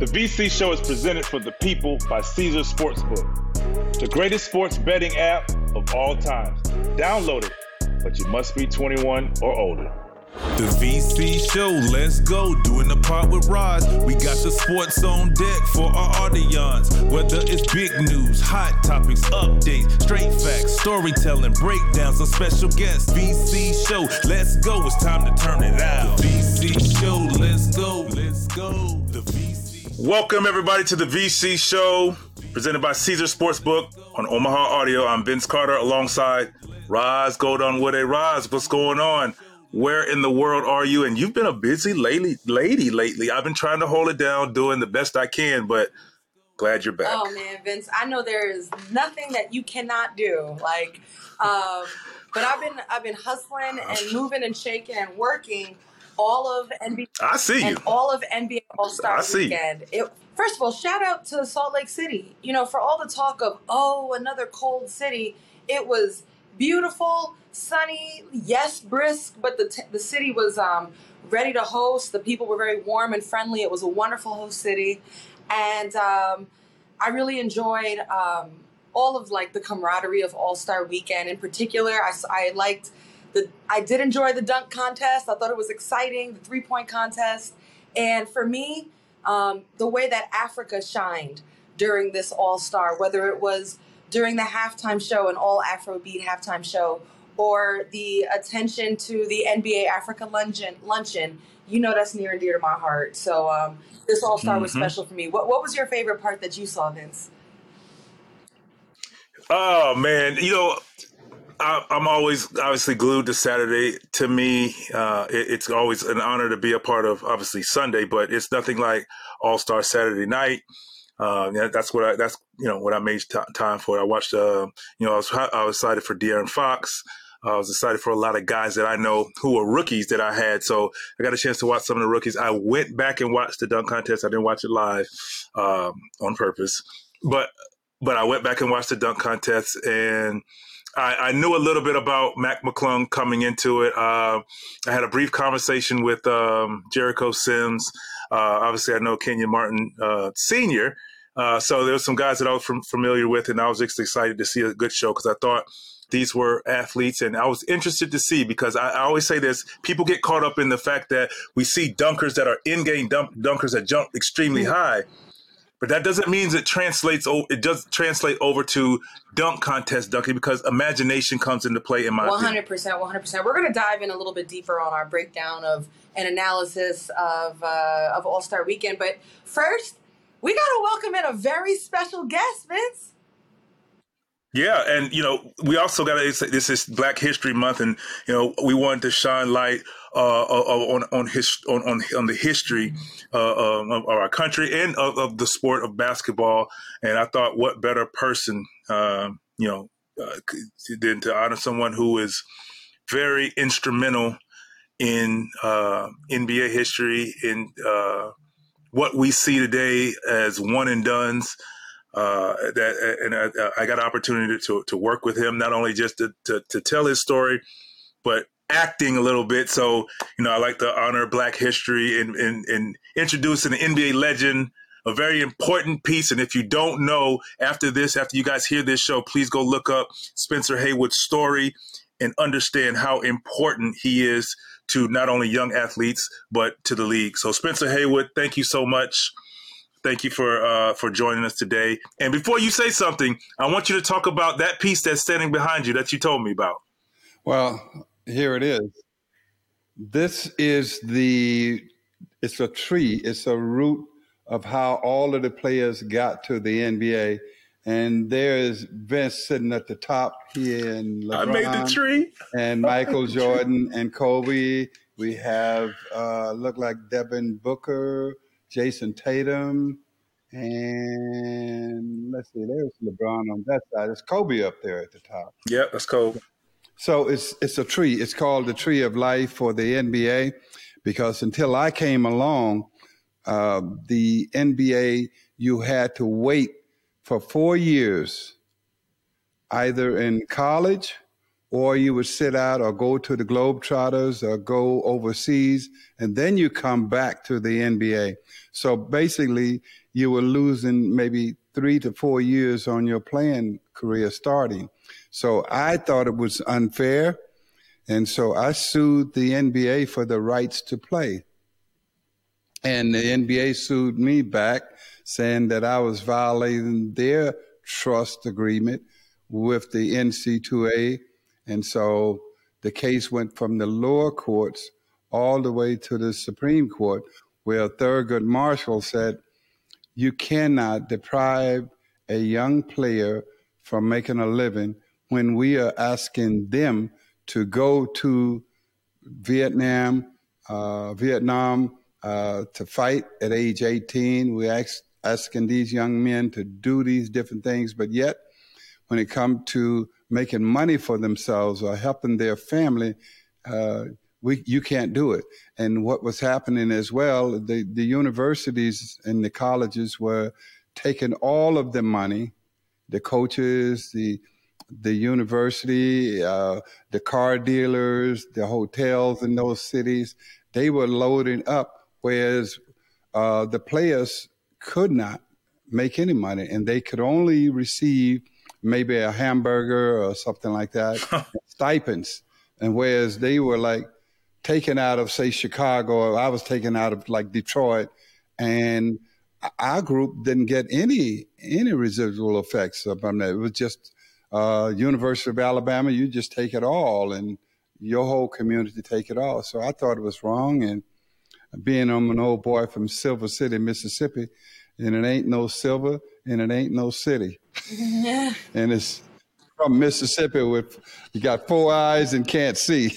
The VC Show is presented for the people by Caesars Sportsbook, the greatest sports betting app of all time. Download it, but you must be 21 or older. The VC Show, let's go, doing the part with Ros. We got the sports on deck for our audience. Whether it's big news, hot topics, updates, straight facts, storytelling, breakdowns, and special guests. VC Show, let's go, it's time to turn it out. The VC Show, let's go, let's go. The VC. Welcome everybody to the VC Show, presented by Caesars Sportsbook on Omaha Audio. I'm Vince Carter alongside Ros Gold-Onwude. Ros, what's going on? Where in the world are you? And you've been a busy lady lately. I've been trying to hold it down, doing the best I can, but glad you're back. Oh, man, Vince, I know there is nothing that you cannot do. Like, but I've been hustling and moving and shaking and working all of NBA. I see you. And all of NBA All-Star Weekend. First of all, shout out to Salt Lake City. You know, for all the talk of, oh, another cold city, it was beautiful, sunny, yes, brisk, but the city was ready to host. The people were very warm and friendly. It was a wonderful host city, and I really enjoyed all of like the camaraderie of All-Star Weekend. In particular, I did enjoy the dunk contest. I thought it was exciting, the three-point contest, and for me, the way that Africa shined during this All-Star, whether it was during the halftime show, an all Afrobeat halftime show, or the attention to the NBA Africa luncheon, you know that's near and dear to my heart. So this All-Star was special for me. What was your favorite part that you saw, Vince? Oh, man. You know, I'm always obviously glued to Saturday. To me, it's always an honor to be a part of, obviously, Sunday, but it's nothing like All-Star Saturday night. That's what I made time for. I watched, I was excited for De'Aaron Fox. I was excited for a lot of guys that I know who were rookies that I had. So I got a chance to watch some of the rookies. I went back and watched the dunk contest. I didn't watch it live, on purpose, but I went back and watched the dunk contest, and I knew a little bit about Mac McClung coming into it. I had a brief conversation with Jericho Sims. Obviously, I know Kenyon Martin Sr. So there were some guys that I was familiar with, and I was just excited to see a good show because I thought these were athletes, and I was interested to see because I always say this, people get caught up in the fact that we see dunkers that are in-game dunkers that jump extremely high. But that doesn't mean it does translate over to dunk contest dunking, because imagination comes into play in my 100%, 100%. We're going to dive in a little bit deeper on our breakdown of an analysis of All-Star Weekend. But first, we got to welcome in a very special guest, Vince. Yeah, and, you know, we also got to say this is Black History Month, and, you know, we wanted to shine light on the history of our country and of the sport of basketball. And I thought, what better person, than to honor someone who is very instrumental in NBA history, in what we see today as one and dones. I got an opportunity to work with him, not only just to tell his story, but acting a little bit. So, you know, I like to honor Black history and introduce an NBA legend, a very important piece. And if you don't know, after you guys hear this show, please go look up Spencer Haywood's story and understand how important he is to not only young athletes, but to the league. So Spencer Haywood, thank you so much. Thank you for joining us today. And before you say something, I want you to talk about that piece that's standing behind you that you told me about. Well, here it is. This is it's a tree. It's a root of how all of the players got to the NBA. And there is Vince sitting at the top here, and LeBron. I made the tree. And Michael Jordan and Kobe. We have, look like Devin Booker, Jason Tatum, and let's see, there's LeBron on that side. It's Kobe up there at the top. Yeah, that's Kobe. So it's a tree. It's called the Tree of Life for the NBA, because until I came along, the NBA, you had to wait for 4 years, either in college or you would sit out or go to the Globetrotters or go overseas, and then you come back to the NBA. So basically, you were losing maybe 3 to 4 years on your playing career starting. So I thought it was unfair, and so I sued the NBA for the rights to play. And the NBA sued me back, saying that I was violating their trust agreement with the NCAA. And so the case went from the lower courts all the way to the Supreme Court, where Thurgood Marshall said, you cannot deprive a young player from making a living when we are asking them to go to Vietnam to fight at age 18. We're asking these young men to do these different things, but yet when it comes to making money for themselves or helping their family, you can't do it. And what was happening as well, the universities and the colleges were taking all of the money, the coaches, the university, the car dealers, the hotels in those cities, they were loading up, whereas the players could not make any money, and they could only receive maybe a hamburger or something like that, stipends. And whereas they were like taken out of, say, Chicago, or I was taken out of like Detroit, and our group didn't get any residual effects from that. It was just University of Alabama, you just take it all, and your whole community take it all. So I thought it was wrong, and being an old boy from Silver City, Mississippi, and it ain't no silver, and it ain't no city. Yeah. And it's from Mississippi with you got four eyes and can't see.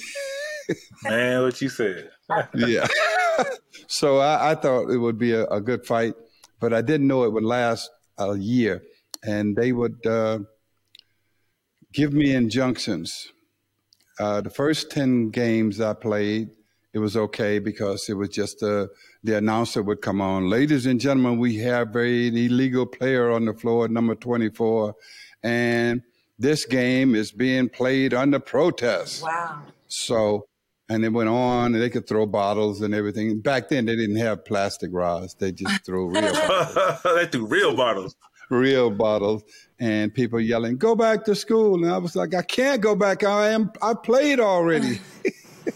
Man, what you said. Yeah. So I thought it would be a good fight, but I didn't know it would last a year. And they would give me injunctions. The first 10 games I played, it was okay because it was just the announcer would come on. Ladies and gentlemen, we have an illegal player on the floor, number 24, and this game is being played under protest. Wow. So, and it went on, and they could throw bottles and everything. Back then, they didn't have plastic rods. They just threw real bottles. They threw real bottles. Real bottles, and people yelling, go back to school. And I was like, I can't go back. I played already.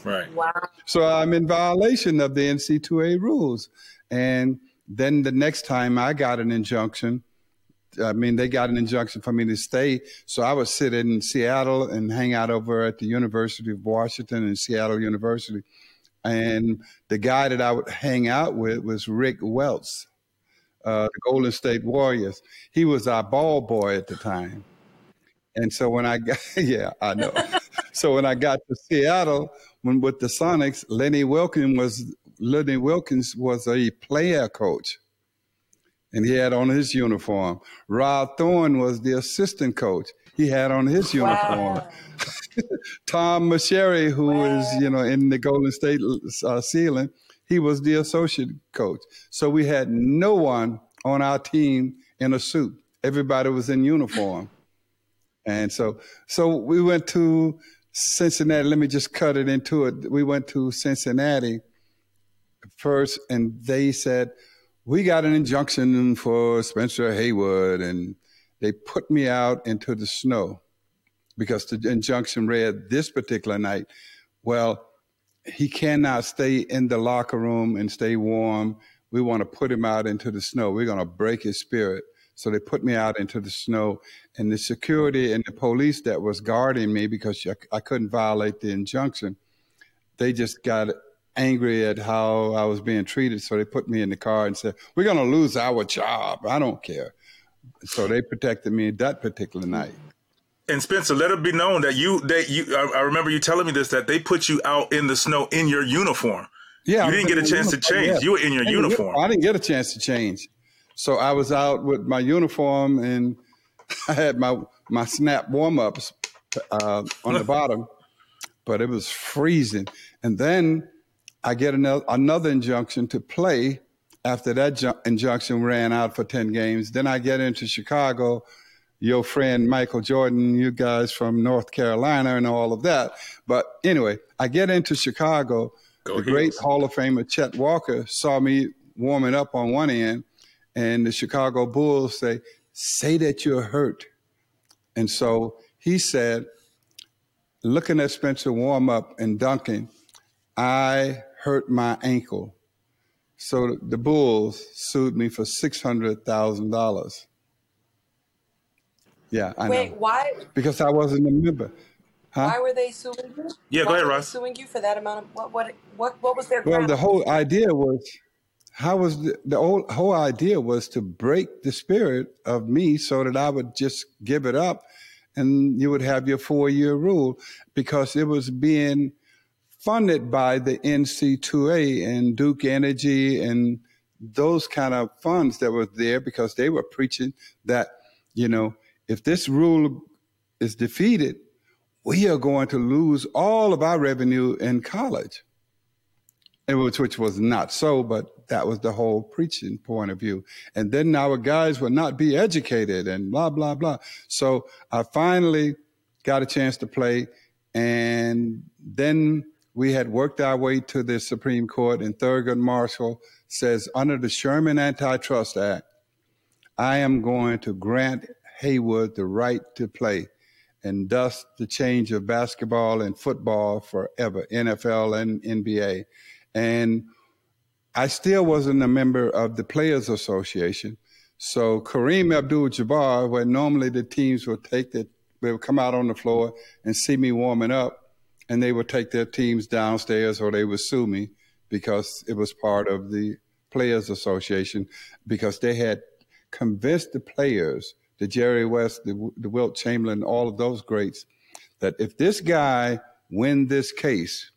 Right. Wow. So I'm in violation of the NCAA rules. And then the next time I got an injunction, I mean, they got an injunction for me to stay. So I would sit in Seattle and hang out over at the University of Washington and Seattle University. And the guy that I would hang out with was Rick Welts, the Golden State Warriors. He was our ball boy at the time. And so when I got, yeah, I know. So when I got to Seattle, with the Sonics, Lenny Wilkins was a player coach, and he had on his uniform. Rod Thorne was the assistant coach. He had on his uniform. Wow. Tom Masheri, who is in the Golden State ceiling, he was the associate coach. So we had no one on our team in a suit. Everybody was in uniform. And so we went to Cincinnati. Let me just cut it into it. We went to Cincinnati first, and they said, we got an injunction for Spencer Haywood, and they put me out into the snow because the injunction read this particular night, well, he cannot stay in the locker room and stay warm. We want to put him out into the snow. We're going to break his spirit. So they put me out into the snow, and the security and the police that was guarding me, because I couldn't violate the injunction, they just got angry at how I was being treated. So they put me in the car and said, we're going to lose our job. I don't care. So they protected me that particular night. And Spencer, let it be known that I remember you telling me this, that they put you out in the snow in your uniform. Yeah. You didn't get a chance to change. Yeah. You were in your uniform. I didn't get a chance to change. So I was out with my uniform, and I had my snap warm-ups on the bottom, but it was freezing. And then I get another injunction to play after that injunction ran out for 10 games. Then I get into Chicago, your friend Michael Jordan, you guys from North Carolina and all of that. But anyway, I get into Chicago. Great Hall of Famer Chet Walker saw me warming up on one end, and the Chicago Bulls say that you're hurt. And so he said, looking at Spencer warm up and dunking, I hurt my ankle. So the Bulls sued me for $600,000. Yeah, I know. Wait, why? Because I wasn't a member. Huh? Why were they suing you? Yeah, go ahead, Ros. Suing you for that amount of what was their? Well, the whole idea was, the whole idea was to break the spirit of me so that I would just give it up, and you would have your 4-year rule, because it was being funded by the NCAA and Duke Energy and those kind of funds that were there, because they were preaching that, you know, if this rule is defeated, we are going to lose all of our revenue in college, which was not so, but that was the whole preaching point of view. And then our guys would not be educated and blah, blah, blah. So I finally got a chance to play, and then we had worked our way to the Supreme Court, and Thurgood Marshall says, under the Sherman Antitrust Act, I am going to grant Haywood the right to play, and thus the change of basketball and football forever, NFL and NBA. And I still wasn't a member of the Players Association. So Kareem Abdul-Jabbar, where normally the teams would they would come out on the floor and see me warming up, and they would take their teams downstairs, or they would sue me, because it was part of the Players Association, because they had convinced the players, the Jerry West, the Wilt Chamberlain, all of those greats, that if this guy win this case,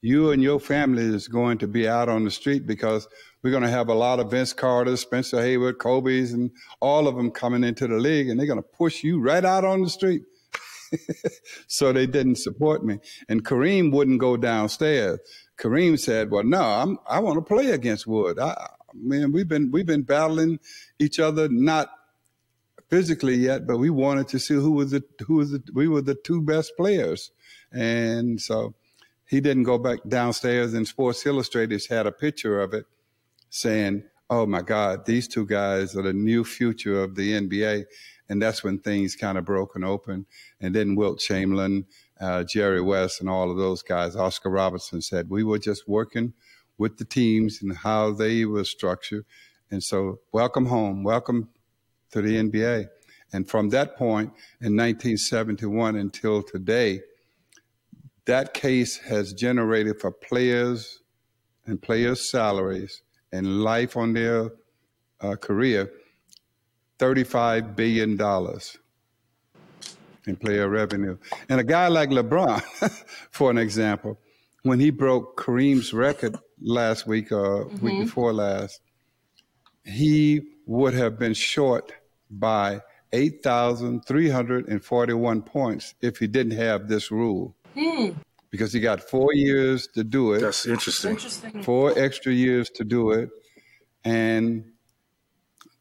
you and your family is going to be out on the street, because we're going to have a lot of Vince Carter, Spencer Haywood, Kobe's, and all of them coming into the league, and they're going to push you right out on the street. So they didn't support me. And Kareem wouldn't go downstairs. Kareem said, well, no, I want to play against Wood. Man, we've been battling each other, not physically yet, but we wanted to see we were the two best players. And so he didn't go back downstairs, and Sports Illustrated's had a picture of it saying, oh my God, these two guys are the new future of the NBA. And that's when things kind of broken open. And then Wilt Chamberlain, Jerry West, and all of those guys, Oscar Robertson, said, we were just working with the teams and how they were structured. And so welcome home, welcome to the NBA. And from that point in 1971 until today, that case has generated for players and players' salaries and life on their career, $35 billion in player revenue. And a guy like LeBron, for an example, when he broke Kareem's record last week or week before last, he would have been short by 8,341 points if he didn't have this rule. Because he got 4 years to do it. That's interesting. 4 extra years to do it. And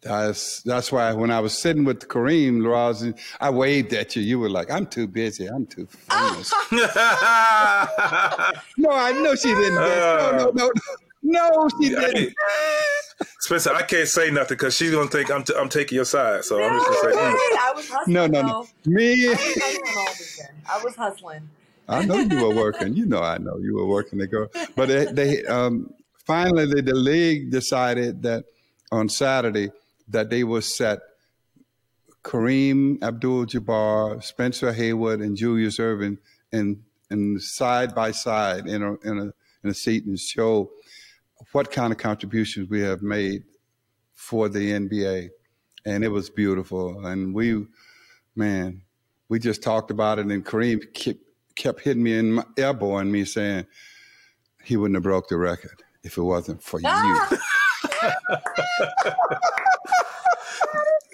that's why when I was sitting with Kareem, Ros, I waved at you. You were like, I'm too busy. I'm too famous. No, I know she didn't. No, she didn't. Spencer, I can't say nothing because she's going to think I'm taking your side. So no, I'm just going to say, I was hustling. No. Me. I was hustling. I know you were working. I know you were working, the girl. But finally, the league decided that on Saturday that they would set Kareem Abdul-Jabbar, Spencer Haywood, and Julius Erving in side by side in a seat, and show what kind of contributions we have made for the NBA. And it was beautiful. And we just talked about it, and Kareem kept hitting me in my elbow and me saying, he wouldn't have broke the record if it wasn't for you.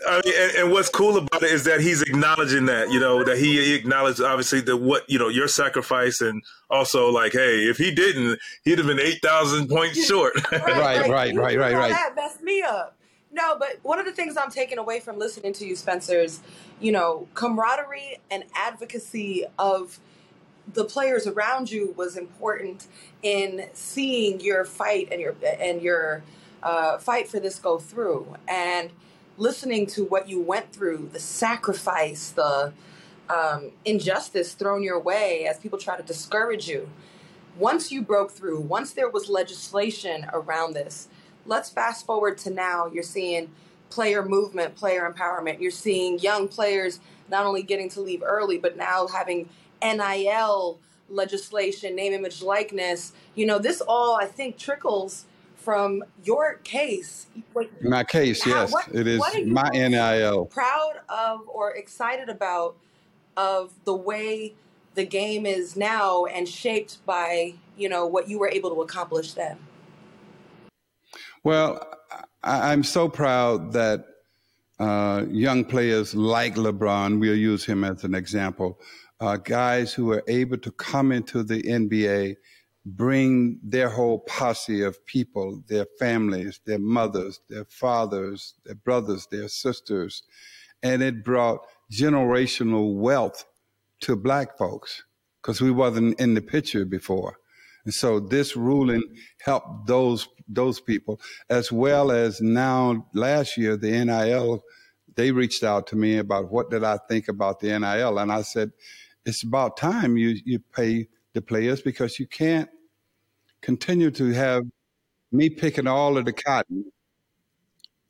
I mean, and what's cool about it is that he's acknowledging that, that he acknowledged obviously that your sacrifice, and also like, hey, if he didn't, he'd have been 8,000 points short. Right. That messed me up. No, but one of the things I'm taking away from listening to you, Spencer, is, you know, camaraderie and advocacy of the players around you was important in seeing your fight and your fight for this go through, and listening to what you went through, the sacrifice, the injustice thrown your way as people try to discourage you. Once you broke through, once there was legislation around this, let's fast forward to now. You're seeing player movement, player empowerment. You're seeing young players not only getting to leave early, but now having NIL legislation, name, image, likeness. You know, this all, I think, trickles from your case. My case, yes. It is my NIL. Proud of or excited about of the way the game is now and shaped by, you know, what you were able to accomplish then? Well, I'm so proud that young players like LeBron, we'll use him as an example, guys who are able to come into the NBA, bring their whole posse of people, their families, their mothers, their fathers, their brothers, their sisters, and it brought generational wealth to Black folks because we wasn't in the picture before. And so this ruling helped those people, as well as now last year, the NIL, they reached out to me about what did I think about the NIL. And I said, it's about time you pay the players, because you can't continue to have me picking all of the cotton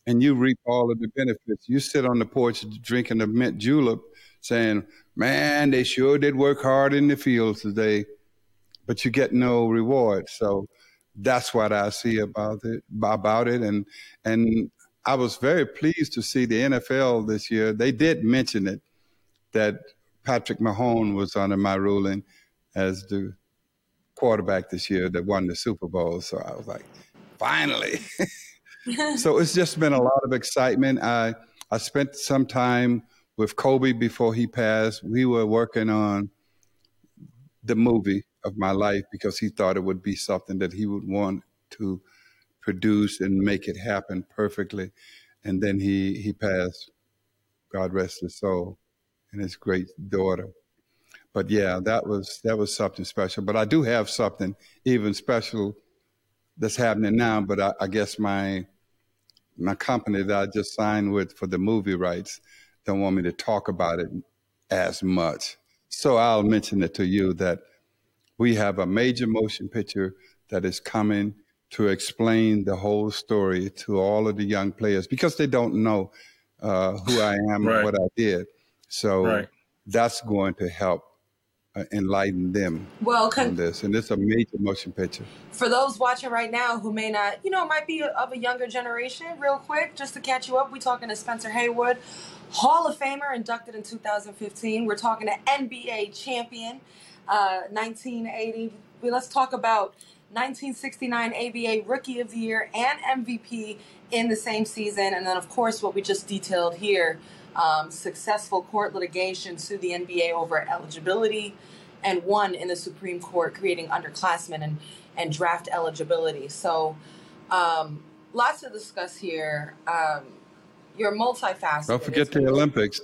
and you reap all of the benefits. You sit on the porch drinking a mint julep saying, man, they sure did work hard in the fields today, but you get no reward. So that's what I see about it. And I was very pleased to see the NFL this year. They did mention it, that Patrick Mahomes was under my ruling as the quarterback this year that won the Super Bowl. So I was like, finally. So it's just been a lot of excitement. I spent some time with Kobe before he passed. We were working on the movie of my life because he thought it would be something that he would want to produce and make it happen perfectly. And then he passed, God rest his soul, and his great daughter. But yeah, that was something special. But I do have something even special that's happening now, but I guess my company that I just signed with for the movie rights don't want me to talk about it as much. So I'll mention it to you that we have a major motion picture that is coming to explain the whole story to all of the young players, because they don't know who I am right. or what I did. So that's going to help enlighten them on this. And it's a major motion picture. For those watching right now who may not, you know, might be of a younger generation, real quick, just to catch you up, we're talking to Spencer Haywood, Hall of Famer, inducted in 2015. We're talking to NBA champion, 1980. Let's talk about 1969 ABA Rookie of the Year and MVP in the same season. And then, of course, what we just detailed here, successful court litigation sued the NBA over eligibility and won in the Supreme Court, creating underclassmen and draft eligibility. So lots to discuss here. You're multifaceted. Don't forget the Olympics.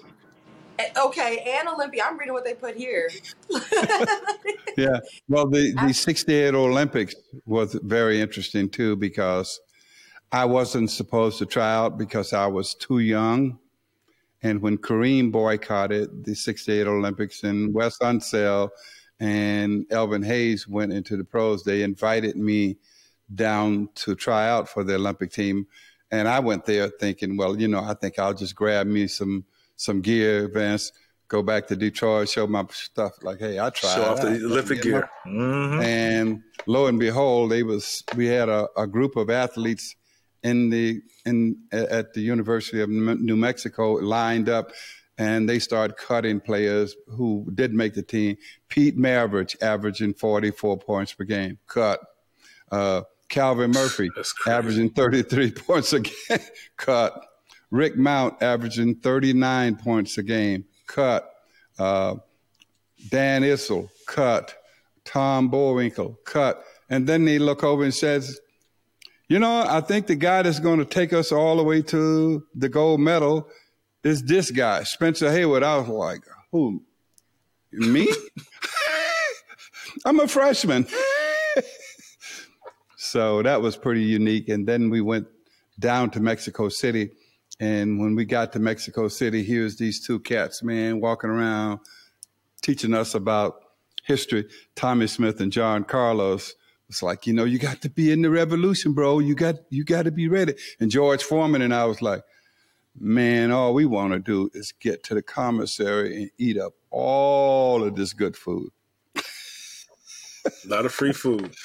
Okay, and Olympia. I'm reading what they put here. Yeah. Well, the 68 Olympics was very interesting, too, because I wasn't supposed to try out because I was too young. And when Kareem boycotted the 68 Olympics and Wes Unseld and Elvin Hayes went into the pros, they invited me down to try out for the Olympic team. And I went there thinking, well, you know, I think I'll just grab me some gear, Vince, go back to Detroit, show my stuff. Like, hey, I tried. Show off the Olympic gear. Mm-hmm. And lo and behold, we had a group of athletes at the University of New Mexico lined up, and they started cutting players who did make the team. Pete Maravich averaging 44 points per game, cut. Calvin Murphy averaging 33 points a game, cut. Rick Mount averaging 39 points a game, cut. Dan Issel, cut. Tom Bowinkle, cut. And then they look over and says, You know, I think the guy that's going to take us all the way to the gold medal is this guy, Spencer Haywood. I was like, who? Me? I'm a freshman. So that was pretty unique. And then we went down to Mexico City. And when we got to Mexico City, here's these two cats, man, walking around, teaching us about history. Tommy Smith and John Carlos. It's like, you know, you got to be in the revolution, bro. You got to be ready. And George Foreman and I was like, man, all we want to do is get to the commissary and eat up all of this good food. A lot of free food.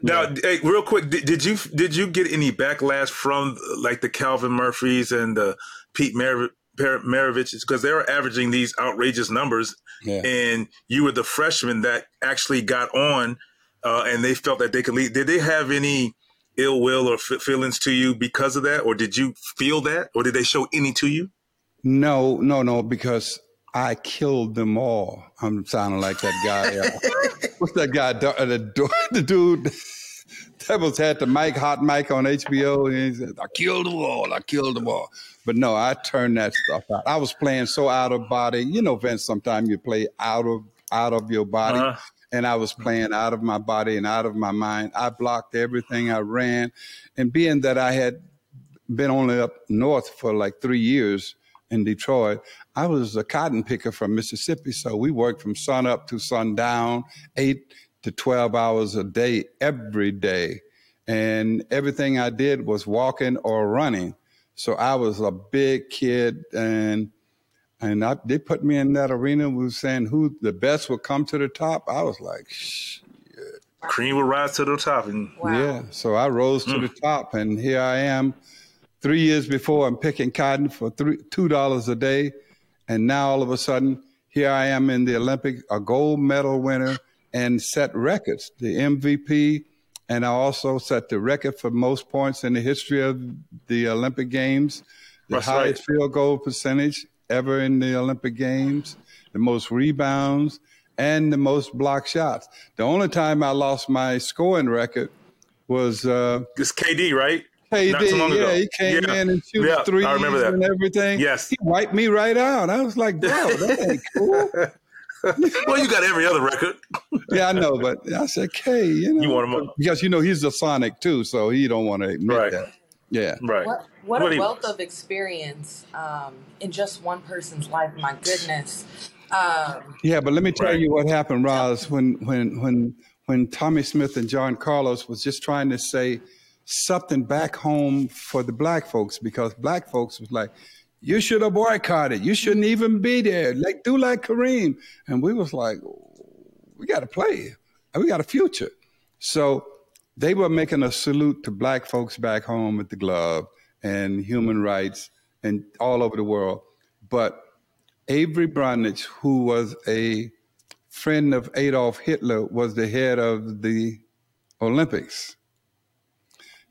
Now, yeah. Hey, real quick, did you get any backlash from like the Calvin Murphys and the Pete Maravichs? Because they were averaging these outrageous numbers, yeah. And you were the freshman that actually got on, and they felt that they could lead. Did they have any ill will or feelings to you because of that? Or did you feel that? Or did they show any to you? No, because I killed them all. I'm sounding like that guy. What's that guy? The dude that was had the mic, hot mic on HBO. And he said, I killed them all. But no, I turned that stuff out. I was playing so out of body. You know, Vince, sometimes you play out of your body. Uh-huh. And I was playing out of my body and out of my mind. I blocked everything. I ran. And being that I had been only up north for like 3 years in Detroit, I was a cotton picker from Mississippi. So we worked from sun up to sundown, 8 to 12 hours a day, every day. And everything I did was walking or running. So I was a big kid, and they put me in that arena. We were saying who the best would come to the top. I was like, shh. Cream will rise to the top. And wow. Yeah, so I rose to the top, and here I am. 3 years before, I'm picking cotton for $2 a day, and now all of a sudden, here I am in the Olympics, a gold medal winner, and set records, the MVP, and I also set the record for most points in the history of the Olympic Games, the That's highest right. field goal percentage ever in the Olympic Games, the most rebounds, and the most block shots. The only time I lost my scoring record was... It's KD, right? He came in and shoots threes and everything. Yes. He wiped me right out. I was like, bro, that ain't cool. Well, you got every other record. Yeah, I know, but I said, K, you know. You want him up. Because, you know, he's a Sonic, too, so he don't want to admit that. Yeah. Right. What a wealth of experience in just one person's life. My goodness. But let me tell you what happened, Roz, when Tommy Smith and John Carlos was just trying to say something back home for the black folks, because black folks was like, you should have boycotted. You shouldn't even be there. Like, do like Kareem. And we was like, we got to play. We got a future. So they were making a salute to black folks back home at the Glove and human rights and all over the world. But Avery Brundage, who was a friend of Adolf Hitler, was the head of the Olympics.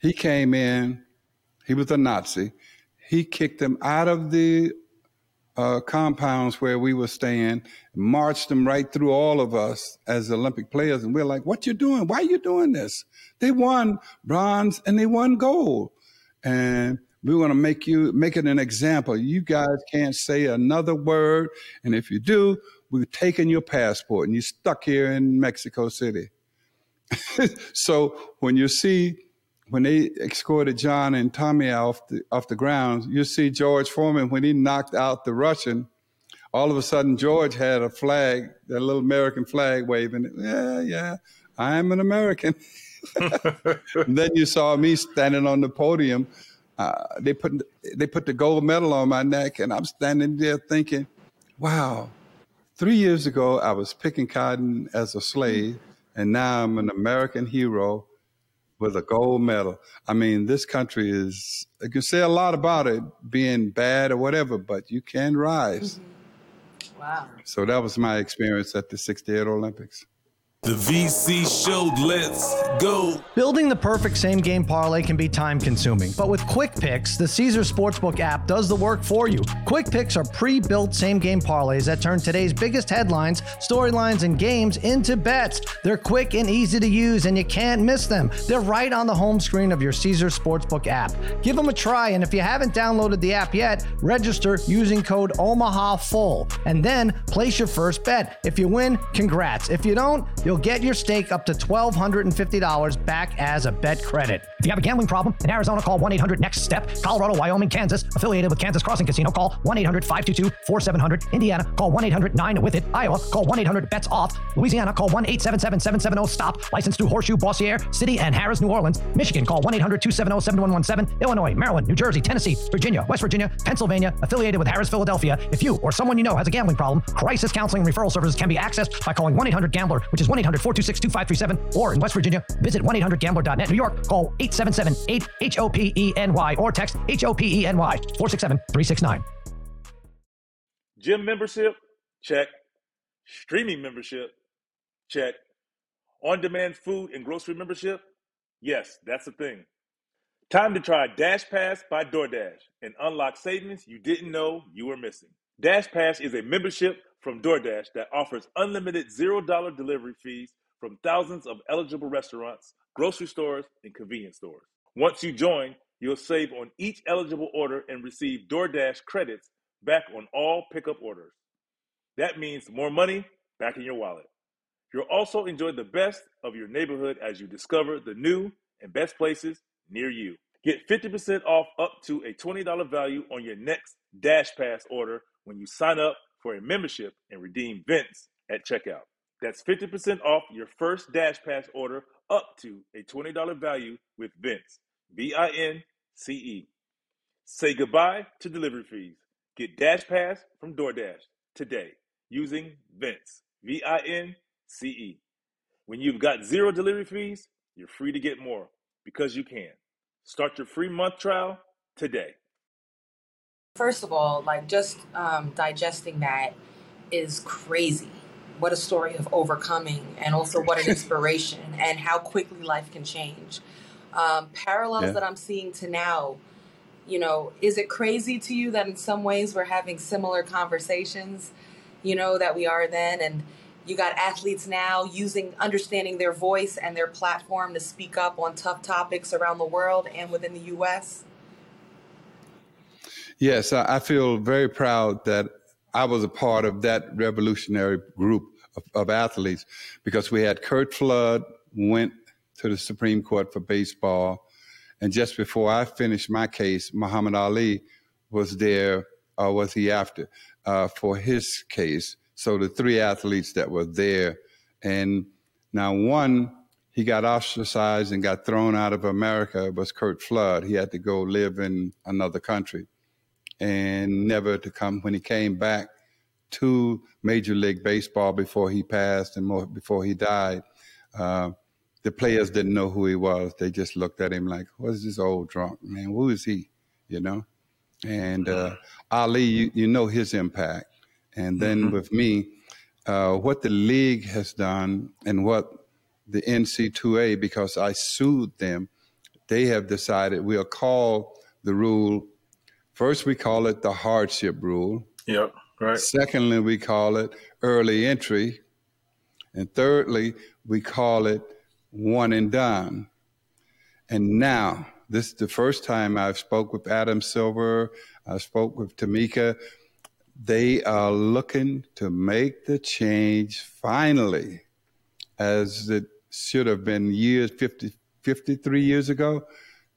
He came in, he was a Nazi. He kicked them out of the compounds where we were staying, marched them right through all of us as Olympic players. And we're like, what you doing? Why are you doing this? They won bronze and they won gold. And we want to make it an example. You guys can't say another word. And if you do, we're taking your passport and you're stuck here in Mexico City. So when they escorted John and Tommy off the grounds, you see George Foreman, when he knocked out the Russian, all of a sudden George had a flag, that little American flag waving. Yeah, I am an American. And then you saw me standing on the podium. They put the gold medal on my neck, and I'm standing there thinking, wow, 3 years ago I was picking cotton as a slave, and now I'm an American hero with a gold medal. I mean, this country is, you can say a lot about it being bad or whatever, but you can rise. Mm-hmm. Wow. So that was my experience at the 68 Olympics. The VC show, let's go. Building the perfect same-game parlay can be time-consuming, but with Quick Picks, the Caesars Sportsbook app does the work for you. Quick Picks are pre-built same-game parlays that turn today's biggest headlines, storylines, and games into bets. They're quick and easy to use, and you can't miss them. They're right on the home screen of your Caesars Sportsbook app. Give them a try, and if you haven't downloaded the app yet, register using code OMAHAFULL, and then place your first bet. If you win, congrats. If you don't, you'll get your stake up to $1,250 back as a bet credit. If you have a gambling problem, in Arizona, call 1-800-NEXT-STEP. Colorado, Wyoming, Kansas, affiliated with Kansas Crossing Casino, call 1-800-522-4700. Indiana, call 1-800-9-WITH-IT. Iowa, call 1-800-BETS-OFF. Louisiana, call 1-877-770-STOP. Licensed through Horseshoe, Bossier City, and Harris, New Orleans. Michigan, call 1-800-270-7117. Illinois, Maryland, New Jersey, Tennessee, Virginia, West Virginia, Pennsylvania, affiliated with Harris, Philadelphia. If you or someone you know has a gambling problem, crisis counseling referral services can be accessed by calling 1-800-GAMBLER, which is 1-800-426-2537, or in West Virginia, visit 1-800-GAMBLER.net. New York, call 877-8-HOPENY or text HOPENY 467-369. Gym membership? Check. Streaming membership? Check. On-demand food and grocery membership? Yes, that's a thing. Time to try Dash Pass by DoorDash and unlock savings you didn't know you were missing. Dash Pass is a membership from DoorDash that offers unlimited $0 delivery fees from thousands of eligible restaurants, grocery stores, and convenience stores. Once you join, you'll save on each eligible order and receive DoorDash credits back on all pickup orders. That means more money back in your wallet. You'll also enjoy the best of your neighborhood as you discover the new and best places near you. Get 50% off up to a $20 value on your next Dash Pass order when you sign up for a membership and redeem Vince at checkout. That's 50% off your first Dash Pass order up to a $20 value with Vince, V-I-N-C-E. Say goodbye to delivery fees. Get Dash Pass from DoorDash today using Vince, V-I-N-C-E. When you've got zero delivery fees, you're free to get more because you can. Start your free month trial today. First of all, digesting that is crazy. What a story of overcoming, and also what an inspiration and how quickly life can change. Parallels that I'm seeing to now, is it crazy to you that in some ways we're having similar conversations, that we are then? And you got athletes now understanding their voice and their platform to speak up on tough topics around the world and within the U.S.? Yes, I feel very proud that I was a part of that revolutionary group of athletes, because we had Curt Flood went to the Supreme Court for baseball. And just before I finished my case, Muhammad Ali was there, or was he after, for his case. So the three athletes that were there. And now one, he got ostracized and got thrown out of America, was Curt Flood. He had to go live in another country. And never to come. When he came back to Major League Baseball before he passed and before he died, the players didn't know who he was. They just looked at him like, "What's this old drunk man? Who is he?" And Ali, you know his impact. And then with me, what the league has done and what the NCAA, because I sued them, they have decided we'll call the rule. First, we call it the hardship rule. Yep, right. Secondly, we call it early entry. And thirdly, we call it one and done. And now, this is the first time I've spoke with Adam Silver. I spoke with Tamika. They are looking to make the change finally, as it should have been 53 years ago,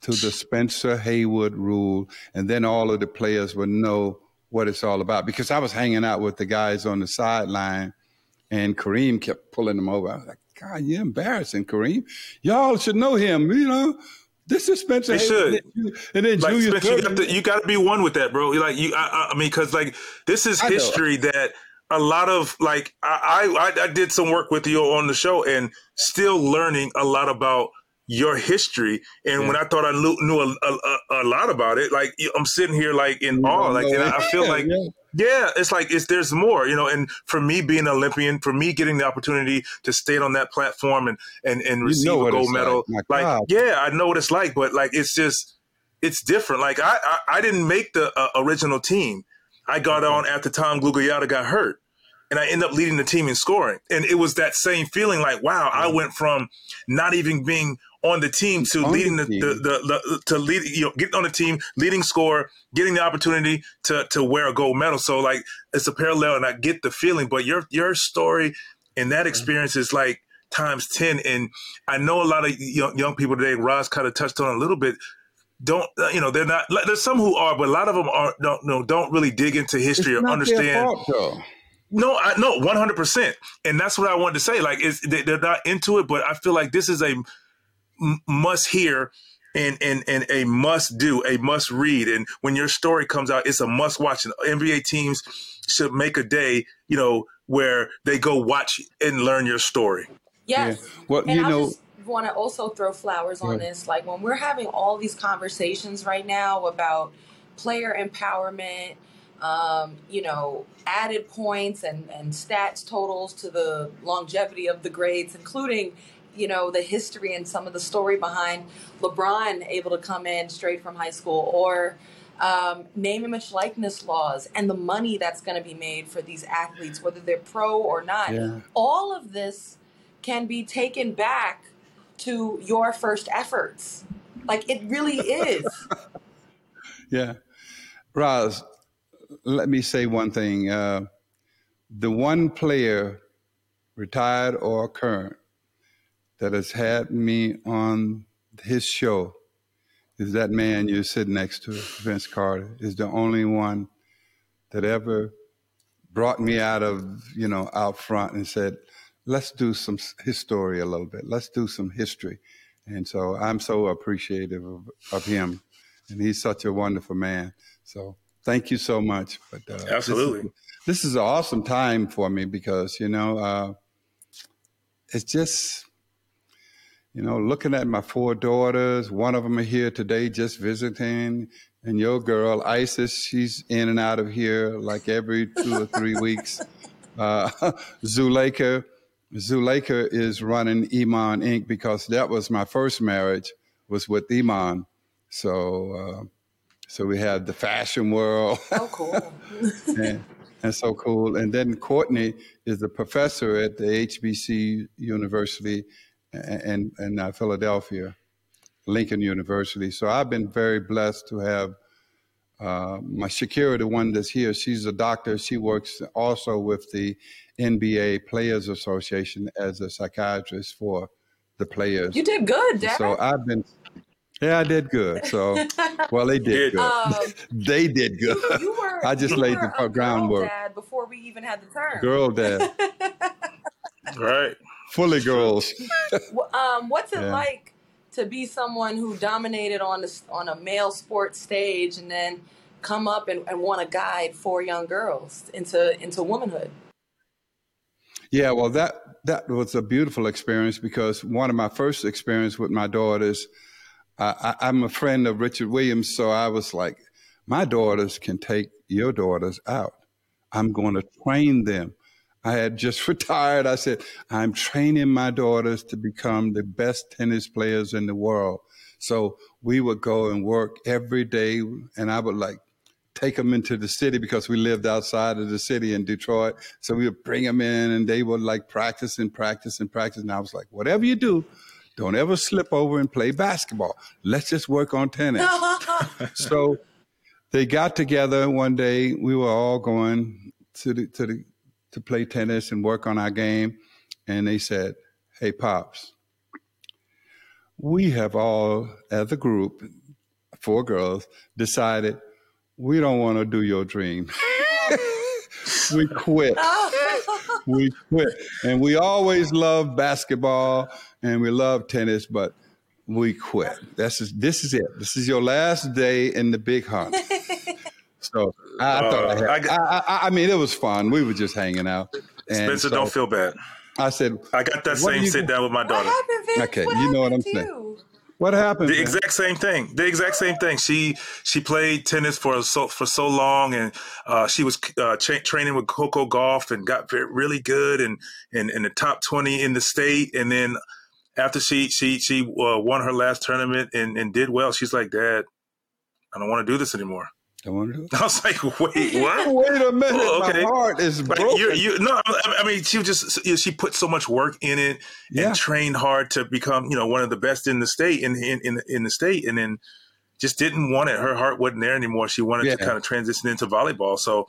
to the Spencer Haywood rule, and then all of the players would know what it's all about. Because I was hanging out with the guys on the sideline, and Kareem kept pulling them over. I was like, "God, you're embarrassing, Kareem. Y'all should know him, This is Spencer Haywood." And then Julius, you got to be one with that, bro. Because this is history that a lot of, I did some work with you on the show and still learning a lot about your history. And when I thought I knew a lot about it, like I'm sitting here like in awe, like, and I feel like, it's like, there's more, you know, and for me being an Olympian, for me getting the opportunity to stay on that platform and receive a gold medal, like I know what it's like, but like, it's just, it's different. Like I didn't make the original team. I got on after Tom Glugoyata got hurt. And I ended up leading the team in scoring. And it was that same feeling like, wow, I went from not even being on the team to leading the you know, getting on the team, leading score, getting the opportunity to wear a gold medal. So like it's a parallel and I get the feeling, but your story and that experience is like times 10. And I know a lot of young people today, Ros kind of touched on a little bit, don't, you know, they're not, there's some who are, but a lot of them are don't really dig into history or understand. It's not their fault, though. No, 100%. And that's what I wanted to say. Like, they're not into it, but I feel like this is a must hear and a must do, a must read. And when your story comes out, it's a must watch. And NBA teams should make a day, you know, where they go watch and learn your story. Yes. Yeah. Well, and I want to also throw flowers on this. Like, when we're having all these conversations right now about player empowerment, you know, added points and stats totals to the longevity of the grades, including, you know, the history and some of the story behind LeBron able to come in straight from high school, or name, image, likeness laws and the money that's going to be made for these athletes, whether they're pro or not. Yeah. All of this can be taken back to your first efforts. Like, it really is. Yeah. Ros, let me say one thing. The one player, retired or current, that has had me on his show is that man you're sitting next to, Vince Carter, is the only one that ever brought me out of, you know, out front and said, let's do some history a little bit. Let's do some history. And so I'm so appreciative of him. And he's such a wonderful man. So thank you so much. But, absolutely. This is an awesome time for me because, you know, it's just, you know, looking at my four daughters, one of them are here today just visiting, and your girl, Isis, she's in and out of here like every 2 or 3 weeks. Zuleika is running Iman Inc. because that was my first marriage, was with Iman. So we had the fashion world. Oh, cool. and so cool. And then Courtney is a professor at the HBC University in Philadelphia, Lincoln University. So I've been very blessed to have my Shakira, the one that's here. She's a doctor. She works also with the NBA Players Association as a psychiatrist for the players. You did good, Dad. So I've been... Yeah, I did good. So, well, they did good. They did good. You were, I just laid the groundwork. Girl dad before we even had the term. Girl dad. Right. Fully girls. What's it like to be someone who dominated on a male sports stage and then come up and want to guide 4 young girls into womanhood? Yeah, well, that was a beautiful experience because one of my first experience with my daughters. I'm a friend of Richard Williams, so I was like, my daughters can take your daughters out. I'm going to train them. I had just retired. I said, I'm training my daughters to become the best tennis players in the world. So we would go and work every day, and I would like take them into the city because we lived outside of the city in Detroit. So we would bring them in, and they would like practice. And I was like, whatever you do, don't ever slip over and play basketball. Let's just work on tennis. So they got together one day. We were all going to play tennis and work on our game. And they said, hey, Pops, we have all, as a group, 4 girls, decided we don't want to do your dream. We quit. We quit. And we always loved basketball and we loved tennis, but we quit. This is it. This is your last day in the big hunt. So I thought I mean, it was fun. We were just hanging out. And Spencer, don't feel bad. I said, I got that same sit down with my daughter. What happened, Vince? Okay, what you know what I'm saying. What happened? The exact same thing. The exact same thing. She played tennis for so long, and she was training with Coco Golf and got really good and in the top 20 in the state. And then after she won her last tournament and did well, she's like, "Dad, I don't want to do this anymore." I was like, wait, what? Wait a minute, oh, okay. My heart is broken. Like, I mean, she put so much work in it and trained hard to become, one of the best in the state, in the state, and then just didn't want it. Her heart wasn't there anymore. She wanted to kind of transition into volleyball. So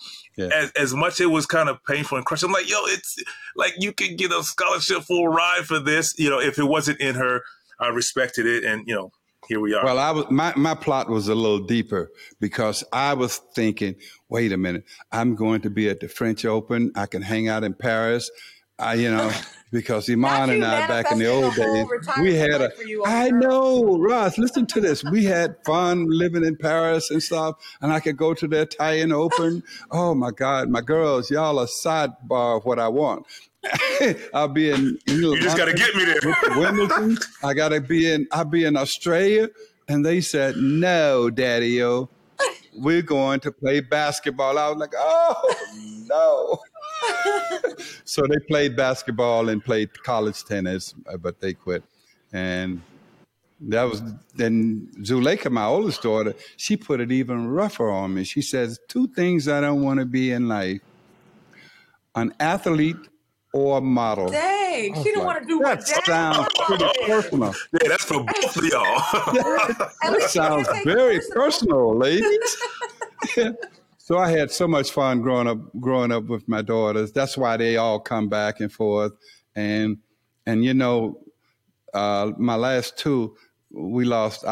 as much it was kind of painful and crushing, I'm like, yo, it's like you could get a scholarship full ride for this. If it wasn't in her, I respected it, and, here we are. Well, my plot was a little deeper because I was thinking, wait a minute, I'm going to be at the French Open. I can hang out in Paris, because Iman and I back in the old days, we had I know, Ros, listen to this. We had fun living in Paris and stuff, and I could go to the Italian Open. Oh, my God, my girls, y'all are sidebar of what I want. I'll be in England. You just got to get me there. Wimbledon. I'll be in Australia. And they said, no, Daddy-o, we're going to play basketball. I was like, oh, no. So they played basketball and played college tennis, but they quit. And that was then Zuleika, my oldest daughter, she put it even rougher on me. She says, two things I don't want to be in life, an athlete or model. Dang, she don't want to do what that sounds pretty personal. Yeah, that's for both of y'all. That sounds very personal, ladies. So I had so much fun growing up with my daughters. That's why they all come back and forth. And my last two, we lost.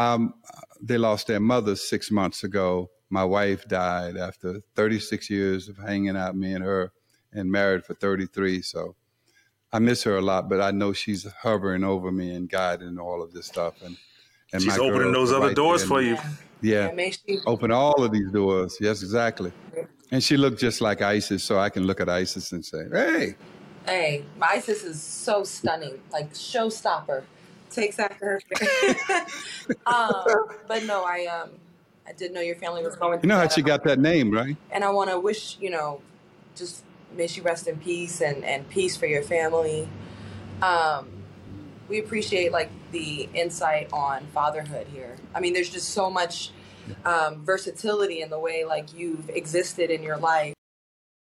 They lost their mother 6 months ago. My wife died after 36 years of hanging out, me and her. And married for 33, so I miss her a lot. But I know she's hovering over me and guiding all of this stuff, and she's opening those other doors for you. Yeah, open all of these doors. Yes, exactly. And she looked just like Isis, so I can look at Isis and say, "Hey, my Isis is so stunning, like showstopper." Takes after her. But no, I did know your family was going. You know how she got that name, right? And I want to wish just. May she rest in peace and peace for your family. We appreciate the insight on fatherhood here. I mean, there's just so much versatility in the way you've existed in your life.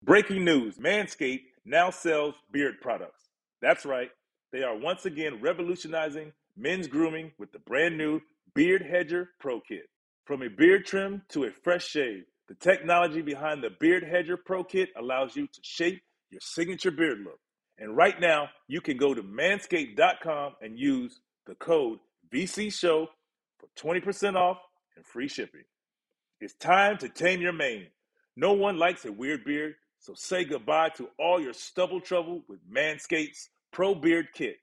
Breaking news, Manscaped now sells beard products. That's right. They are once again revolutionizing men's grooming with the brand new Beard Hedger Pro Kit. From a beard trim to a fresh shave, the technology behind the Beard Hedger Pro Kit allows you to shape your signature beard look. And right now, you can go to manscaped.com and use the code VCSHOW for 20% off and free shipping. It's time to tame your mane. No one likes a weird beard, so say goodbye to all your stubble trouble with Manscaped's Pro Beard Kit.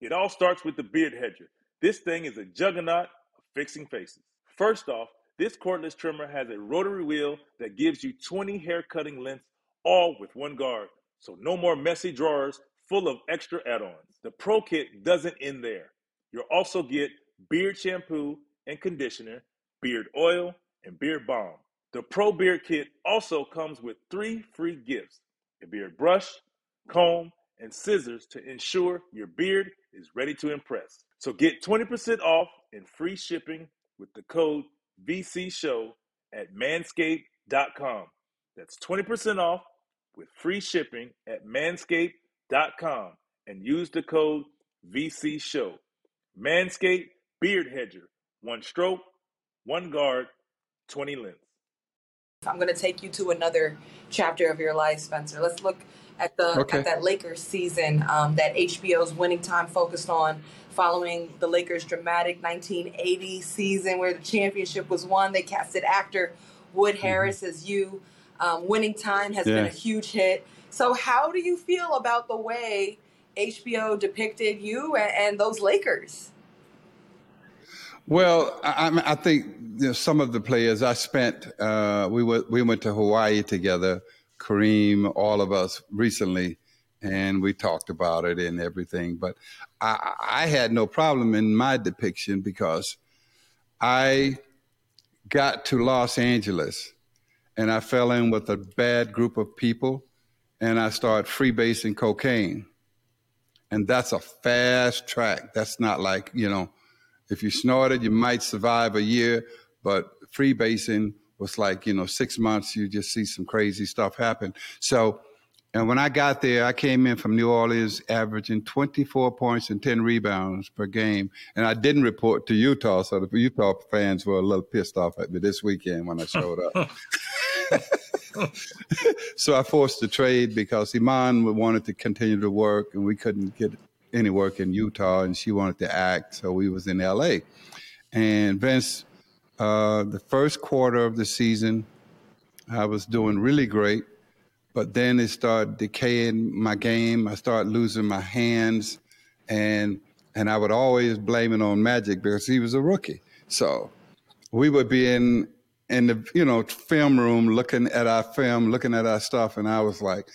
It all starts with the Beard Hedger. This thing is a juggernaut of fixing faces. First off, this cordless trimmer has a rotary wheel that gives you 20 hair cutting lengths, all with one guard. So no more messy drawers full of extra add-ons. The Pro Kit doesn't end there. You'll also get beard shampoo and conditioner, beard oil, and beard balm. The Pro Beard Kit also comes with 3 free gifts, a beard brush, comb, and scissors to ensure your beard is ready to impress. So get 20% off and free shipping with the code VCShow at manscaped.com. That's 20% off with free shipping at manscaped.com and use the code VCShow. Manscaped Beard Hedger. 1 stroke, 1 guard, 20 lengths. I'm going to take you to another chapter of your life, Spencer. Let's look at that Lakers season that HBO's Winning Time focused on following the Lakers' dramatic 1980 season where the championship was won. They casted actor Wood Harris as you. Winning Time has been a huge hit. So how do you feel about the way HBO depicted you and those Lakers? Well, I think some of the players I spent, we went to Hawaii together, Kareem, all of us recently, and we talked about it and everything. But I had no problem in my depiction because I got to Los Angeles and I fell in with a bad group of people and I started freebasing cocaine. And that's a fast track. That's not like, you know, if you snort it, you might survive a year, but freebasing was like, you know, 6 months, you just see some crazy stuff happen. So, and when I got there, I came in from New Orleans averaging 24 points and 10 rebounds per game. And I didn't report to Utah, so the Utah fans were a little pissed off at me this weekend when I showed up. So I forced the trade because Iman wanted to continue to work and we couldn't get any work in Utah and she wanted to act. So we was in L.A. And Vince, the first quarter of the season, I was doing really great. But then it started decaying my game. I started losing my hands. And I would always blame it on Magic because he was a rookie. So we would be in the, you know, film room, looking at our film, looking at our stuff. And I was like,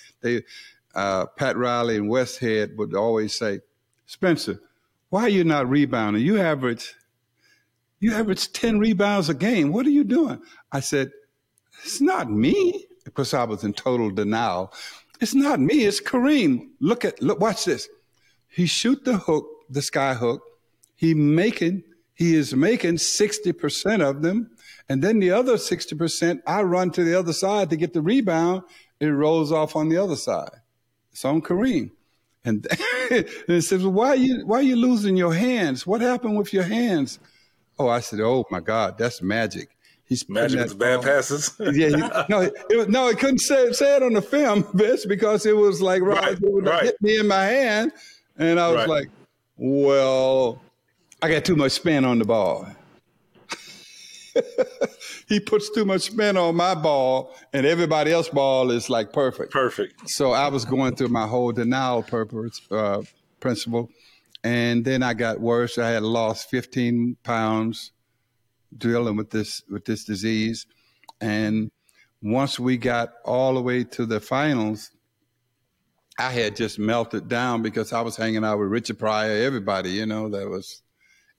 Pat Riley and Westhead would always say, Spencer, why are you not rebounding? You average 10 rebounds a game. What are you doing? I said, it's not me. Because I was in total denial. It's not me, it's Kareem. Look, watch this. He shoot the hook, the sky hook. He is making 60% of them. And then the other 60%, I run to the other side to get the rebound. It rolls off on the other side. It's on Kareem. And, and it says, well, why are you losing your hands? What happened with your hands? Oh, I said, oh my God, that's Magic. He's Magic with the bad passes. Yeah, it couldn't say it on the film, bitch, because it was like, right. Hit me in my hand, and I was like, well, I got too much spin on the ball. He puts too much spin on my ball, and everybody else's ball is like perfect. Perfect. So I was going through my whole denial principle, and then I got worse. I had lost 15 pounds. Dealing with this disease. And once we got all the way to the finals, I had just melted down because I was hanging out with Richard Pryor, everybody, you know, that was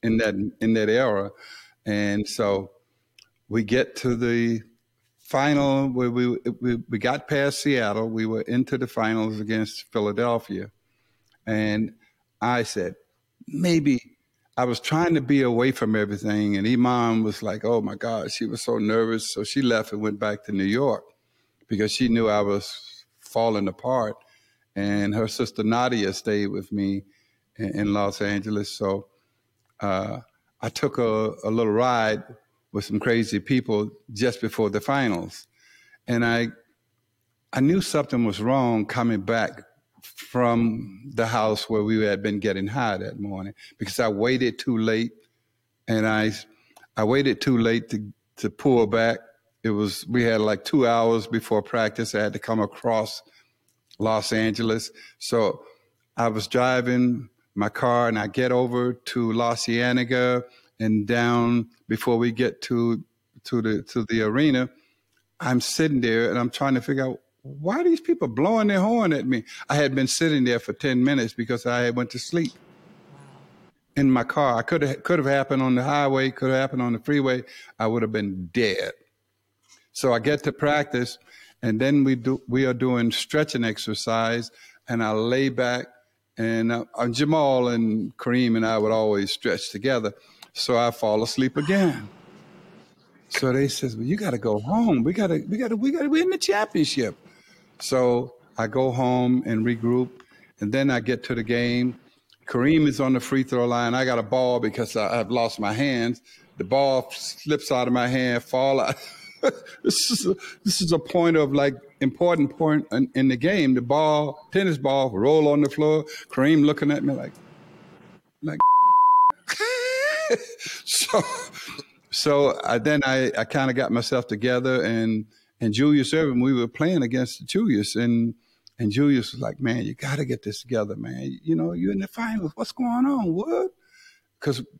in that era. And so we get to the final where we got past Seattle. We were into the finals against Philadelphia. And I said, maybe I was trying to be away from everything, and Iman was like, oh, my God, she was so nervous. So she left and went back to New York because she knew I was falling apart. And her sister Nadia stayed with me in Los Angeles. So I took a little ride with some crazy people just before the finals. And I knew something was wrong coming back from the house where we had been getting high that morning because I waited too late, and I waited too late to pull back. We had like 2 hours before practice. I had to come across Los Angeles. So I was driving my car and I get over to Los Cienega and down before we get to the arena. I'm sitting there and I'm trying to figure out, why are these people blowing their horn at me? I had been sitting there for 10 minutes because I had went to sleep in my car. I could have happened on the highway, could have happened on the freeway. I would have been dead. So I get to practice, and then we are doing stretching exercise, and I lay back, and Jamal and Kareem and I would always stretch together. So I fall asleep again. So they says, well, you got to go home. We got to win the championship. So I go home and regroup, and then I get to the game. Kareem is on the free throw line. I got a ball because I've lost my hands. The ball slips out of my hand, fall out. This is a point of like important point in the game. The ball, tennis ball, roll on the floor. Kareem looking at me like. So I kind of got myself together, and Julius Erving, we were playing against Julius, and Julius was like, man, you got to get this together, man. You know, you're in the finals. What's going on? What?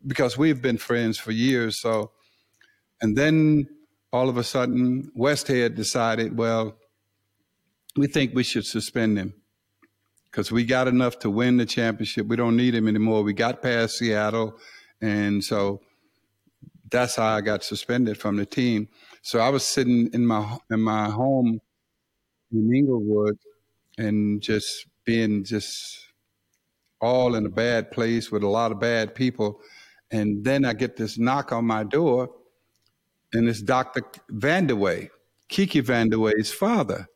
Because we've been friends for years. So, and then all of a sudden, Westhead decided, well, we think we should suspend him because we got enough to win the championship. We don't need him anymore. We got past Seattle. And so that's how I got suspended from the team. So I was sitting in my home in Inglewood and just being just all in a bad place with a lot of bad people. And then I get this knock on my door, and it's Dr. Vandaway, Kiki Vandaway's father.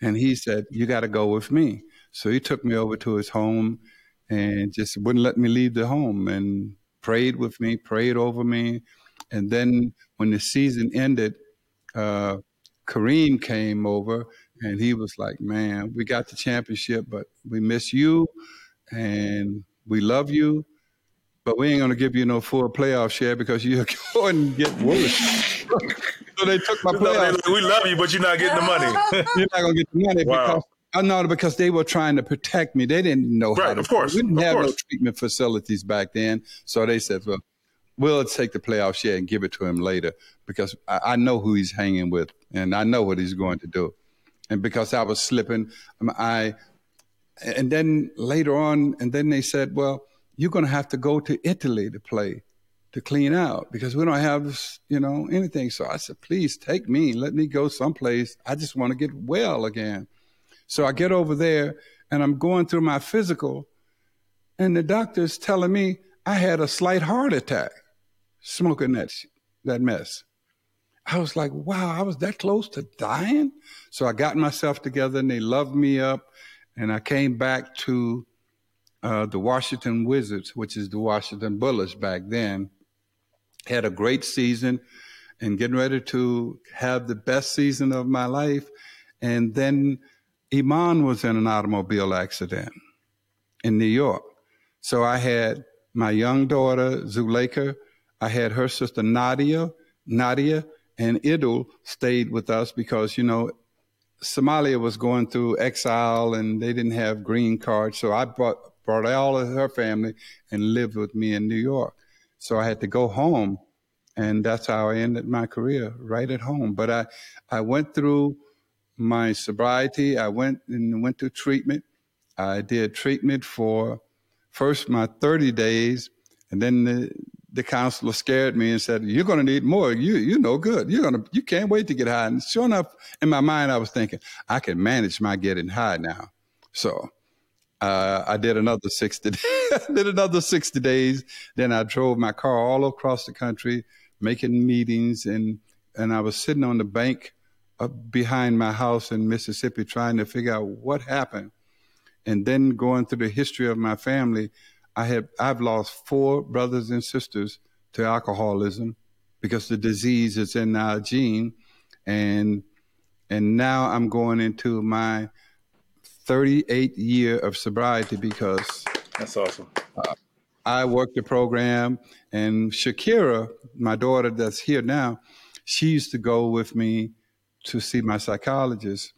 And he said, you got to go with me. So he took me over to his home and just wouldn't let me leave the home and prayed with me, prayed over me. And then when the season ended, Kareem came over, and he was like, man, we got the championship, but we miss you and we love you, but we ain't going to give you no full playoff share because you're going and get worse. So they took my playoff. We love you, but you're not getting the money. You're not going to get the money. Wow. Because they were trying to protect me. They didn't know how to. Of course. We didn't have no treatment facilities back then. So they said, well, we'll take the playoff share and give it to him later because I know who he's hanging with and I know what he's going to do. And because I was slipping, and then later on, and then they said, well, you're going to have to go to Italy to play, to clean out because we don't have, anything. So I said, please take me, let me go someplace. I just want to get well again. So I get over there and I'm going through my physical and the doctor's telling me I had a slight heart attack smoking that mess. I was like, wow, I was that close to dying? So I got myself together and they loved me up. And I came back to the Washington Wizards, which is the Washington Bullets back then. Had a great season and getting ready to have the best season of my life. And then Iman was in an automobile accident in New York. So I had my young daughter, Zuleika. I had her sister, Nadia. And Idul stayed with us because, Somalia was going through exile and they didn't have green cards. So I brought all of her family and lived with me in New York. So I had to go home. And that's how I ended my career, right at home. But I went through my sobriety. I went through treatment. I did treatment for first my 30 days, and then the counselor scared me and said, "You're going to need more. You're no good. You can't wait to get high." And sure enough, in my mind, I was thinking, I can manage my getting high now. So I did another 60 days. Then I drove my car all across the country, making meetings, and I was sitting on the bank behind my house in Mississippi, trying to figure out what happened. And then going through the history of my family, I've lost 4 brothers and sisters to alcoholism because the disease is in our gene. And now I'm going into my 38th year of sobriety because that's awesome. I worked the program, and Shakira, my daughter that's here now, she used to go with me to see my psychologist.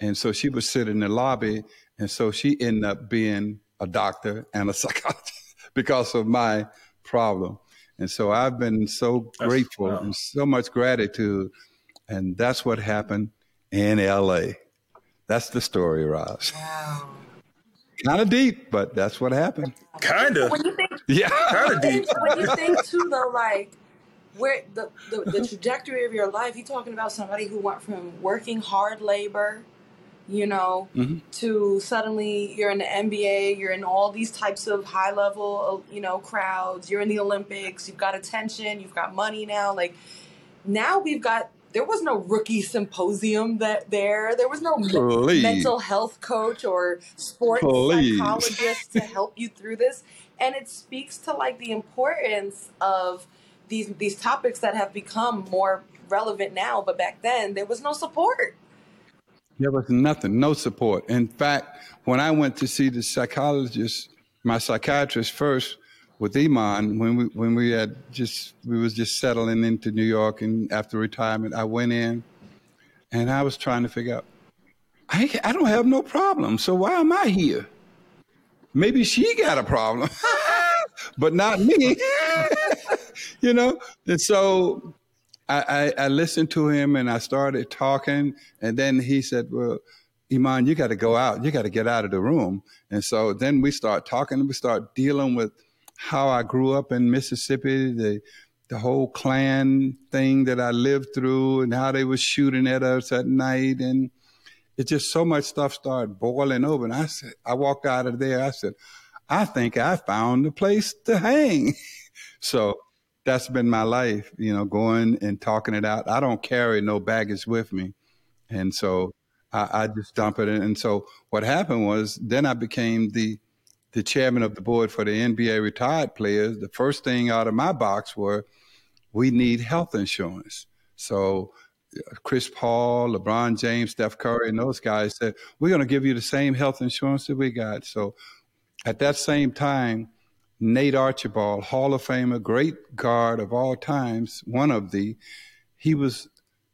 And so she would sit in the lobby, and so she ended up being a doctor and a psychologist because of my problem. And so I've been so grateful and so much gratitude. And that's what happened in LA. That's the story, Ros. Wow. Kind of deep, but that's what happened. Kind of. Yeah. Kind of deep. When you think too, though, like where the trajectory of your life, you're talking about somebody who went from working hard labor, mm-hmm. to suddenly you're in the NBA, you're in all these types of high level, crowds, you're in the Olympics, you've got attention, you've got money now. Like now there was no rookie symposium there was no mental health coach or sports psychologist to help you through this. And it speaks to like the importance of these topics that have become more relevant now. But back then there was no support. There was nothing, no support. In fact, when I went to see the psychologist, my psychiatrist first with Iman, when we were just settling into New York and after retirement, I went in and I was trying to figure out, I don't have no problem, so why am I here? Maybe she got a problem, but not me, And so I listened to him and I started talking, and then he said, well, Iman, you got to go out. You got to get out of the room. And so then we start talking. We start dealing with how I grew up in Mississippi, the whole Klan thing that I lived through and how they were shooting at us at night. And it's just so much stuff started boiling over. And I said, I walked out of there. I said, I think I found a place to hang. So that's been my life, you know, going and talking it out. I don't carry no baggage with me. And so I just dump it in. And so what happened was then I became the chairman of the board for the NBA retired players. The first thing out of my box were, we need health insurance. So Chris Paul, LeBron James, Steph Curry, and those guys said, we're going to give you the same health insurance that we got. So at that same time, Nate Archibald, Hall of Famer, great guard of all times, one of the, he was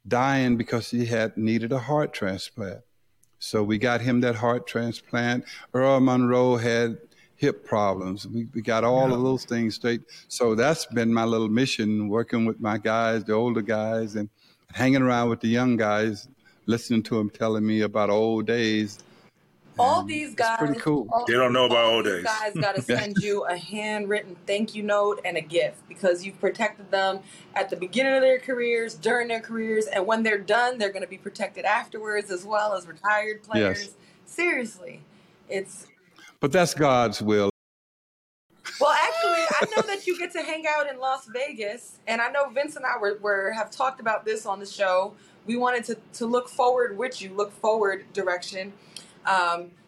dying because he had needed a heart transplant. So we got him that heart transplant. Earl Monroe had hip problems. We got all of those things straight. So that's been my little mission, working with my guys, the older guys, and hanging around with the young guys, listening to them telling me about old days. All these guys, pretty cool. They don't know about old days. Guys got to send you a handwritten thank you note and a gift because you've protected them at the beginning of their careers, during their careers, and when they're done, they're going to be protected afterwards as well as retired players. Yes. Seriously, it's. But that's God's will. Well, actually, I know that you get to hang out in Las Vegas, and I know Vince and I have talked about this on the show. We wanted to look forward with you, look forward direction.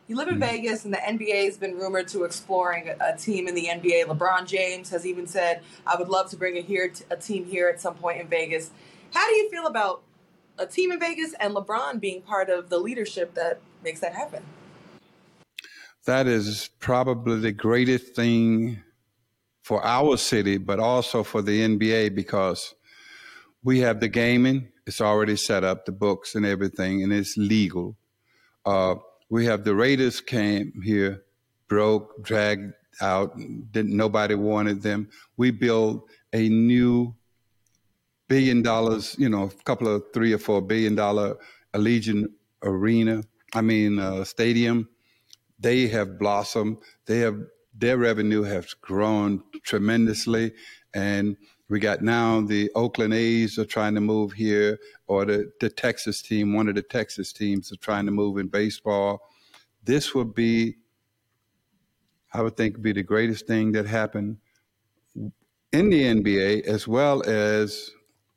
You live in Vegas, and the NBA has been rumored to exploring a team in the NBA. LeBron James has even said, I would love to bring a team here at some point in Vegas. How do you feel about a team in Vegas and LeBron being part of the leadership that makes that happen? That is probably the greatest thing for our city, but also for the NBA, because we have the gaming. It's already set up, the books and everything, and it's legal. We have the Raiders came here, broke, dragged out, nobody wanted them. We built a new $1 billion, you know, $3 or $4 billion Allegiant Arena, stadium. They have blossomed. Their revenue has grown tremendously. And we got now the Oakland A's are trying to move here, or the Texas team, one of the Texas teams are trying to move in baseball. This would be, I would think, be the greatest thing that happened in the NBA as well as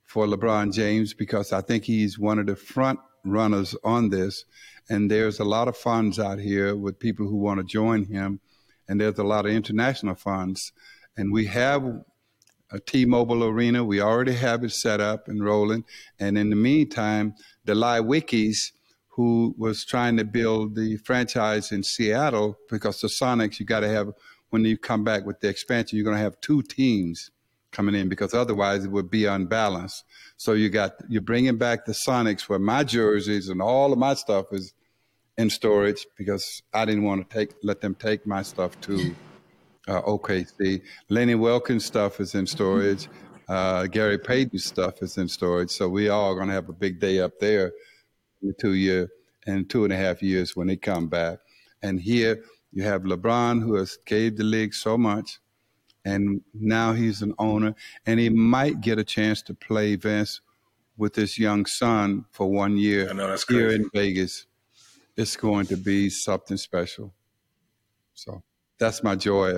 for LeBron James, because I think he's one of the front runners on this. And there's a lot of funds out here with people who want to join him. And there's a lot of international funds. And we have a T-Mobile Arena. We already have it set up and rolling. And in the meantime, the Liwikis, who was trying to build the franchise in Seattle, because the Sonics, you got to have, when you come back with the expansion, you're going to have two teams coming in, because otherwise it would be unbalanced. So you're bringing back the Sonics, where my jerseys and all of my stuff is in storage, because I didn't want to let them take my stuff too. OKC. Lenny Wilkins' stuff is in storage. Gary Payton's stuff is in storage. So we all going to have a big day up there in the 2.5 years when they come back. And here you have LeBron, who has gave the league so much, and now he's an owner, and he might get a chance to play, Vince, with his young son for 1 year here in Vegas. It's going to be something special. So that's my joy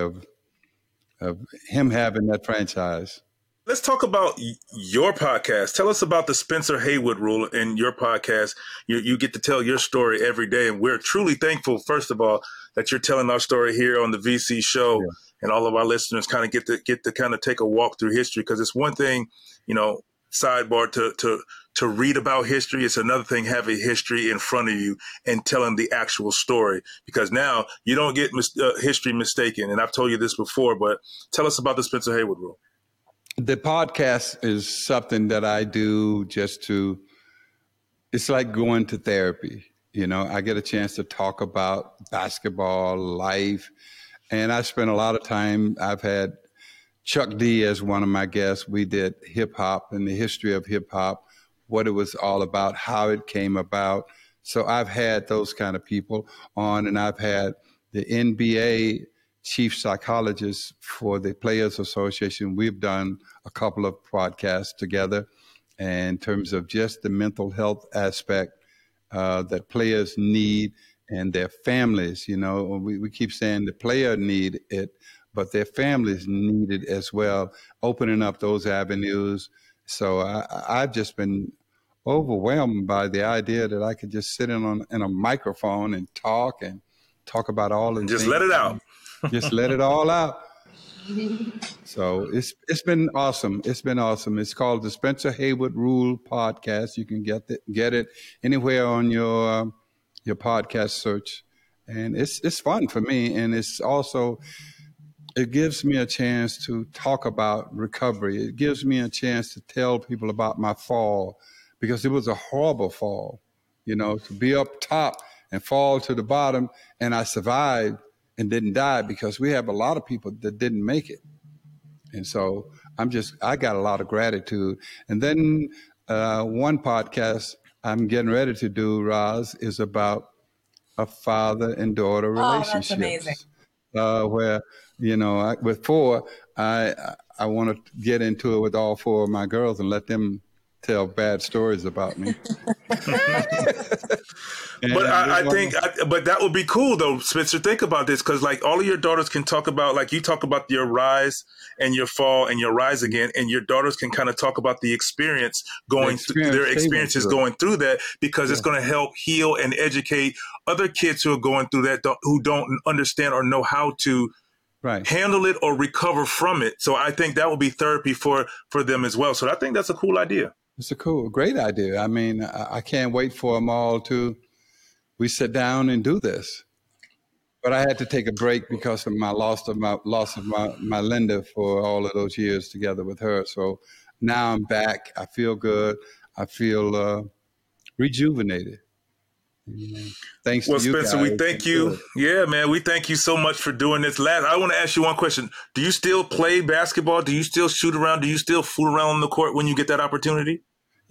of him having that franchise. Let's talk about your podcast. Tell us about the Spencer Haywood rule in your podcast. You get to tell your story every day, and we're truly thankful, first of all, that you're telling our story here on the VC show, and all of our listeners kind of get to kind of take a walk through history, because it's one thing, you know, sidebar to read about history. It's another thing having history in front of you and telling the actual story, because now you don't get history mistaken. And I've told you this before, but tell us about the Spencer Haywood rule. The podcast is something that I do it's like going to therapy. You know, I get a chance to talk about basketball, life, and I spend a lot of time. I've had Chuck D as one of my guests. We did hip hop and the history of hip hop, what it was all about, how it came about. So I've had those kind of people on, and I've had the NBA chief psychologist for the Players Association. We've done a couple of podcasts together, and in terms of just the mental health aspect that players need and their families. You know, we keep saying the player need it, but their families need it as well, opening up those avenues. So I've just been overwhelmed by the idea that I could just sit in a microphone and talk about all and just let it out. Just let it all out. So it's been awesome. It's been awesome. It's called the Spencer Haywood Rule Podcast. You can get it anywhere on your podcast search, and it's fun for me, and it's also it gives me a chance to talk about recovery. It gives me a chance to tell people about my fall, because it was a horrible fall, you know, to be up top and fall to the bottom, and I survived and didn't die, because we have a lot of people that didn't make it. And so I got a lot of gratitude. And then one podcast I'm getting ready to do, Roz, is about a father and daughter relationship. Oh, that's amazing. Where, you know, I want to get into it with all four of my girls and let them tell bad stories about me. But I think that would be cool though, Spencer. Think about this, because like all of your daughters can talk about, like you talk about your rise and your fall and your rise again, and your daughters can kind of talk about the experience going through that, because it's going to help heal and educate other kids who are going through that, who don't understand or know how to handle it or recover from it. So I think that will be therapy for them as well. So I think that's a cool idea. It's a great idea. I mean, I can't wait for them all to, we sit down and do this. But I had to take a break because of my loss of my Linda for all of those years together with her. So now I'm back. I feel good. I feel rejuvenated. Thanks to you guys. Well, Spencer, we thank you. Yeah, man, we thank you so much for doing this. Last, I want to ask you one question. Do you still play basketball? Do you still shoot around? Do you still fool around on the court when you get that opportunity?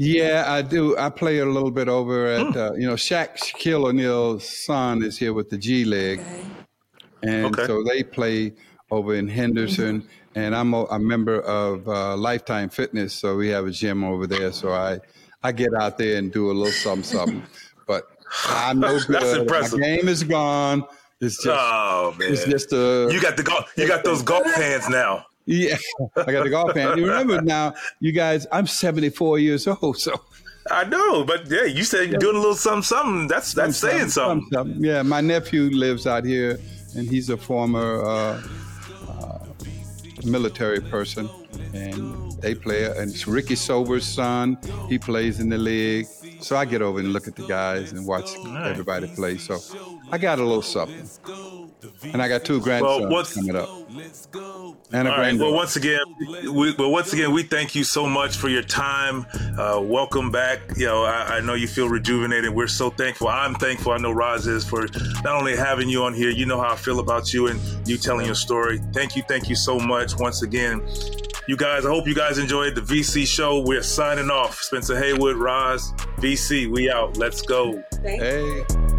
Yeah, I do. I play a little bit over at, Shaquille O'Neal's son is here with the G League. And so they play over in Henderson. Mm-hmm. And I'm a member of Lifetime Fitness. So we have a gym over there. So I get out there and do a little something. But I'm no good. That's impressive. My game is gone. It's just, you got those golf pants now. Yeah, I got the golf pants. You remember now, you guys, I'm 74 years old, so. I know, but yeah, you said you're doing a little something. That's saying something. Yeah, my nephew lives out here, and he's a former military person, and they play, and it's Ricky Sober's son. He plays in the league. So I get over and look at the guys and watch everybody play. So I got a little something. And I got two grandsons coming up. And a granddaughter. Well, once again, we thank you so much for your time. Welcome back. You know, I know you feel rejuvenated. We're so thankful. I'm thankful. I know Roz is, for not only having you on here. You know how I feel about you and you telling your story. Thank you so much once again. You guys, I hope you guys enjoyed the VC show. We're signing off. Spencer Haywood, Roz, VC, we out. Let's go. Thanks. Hey.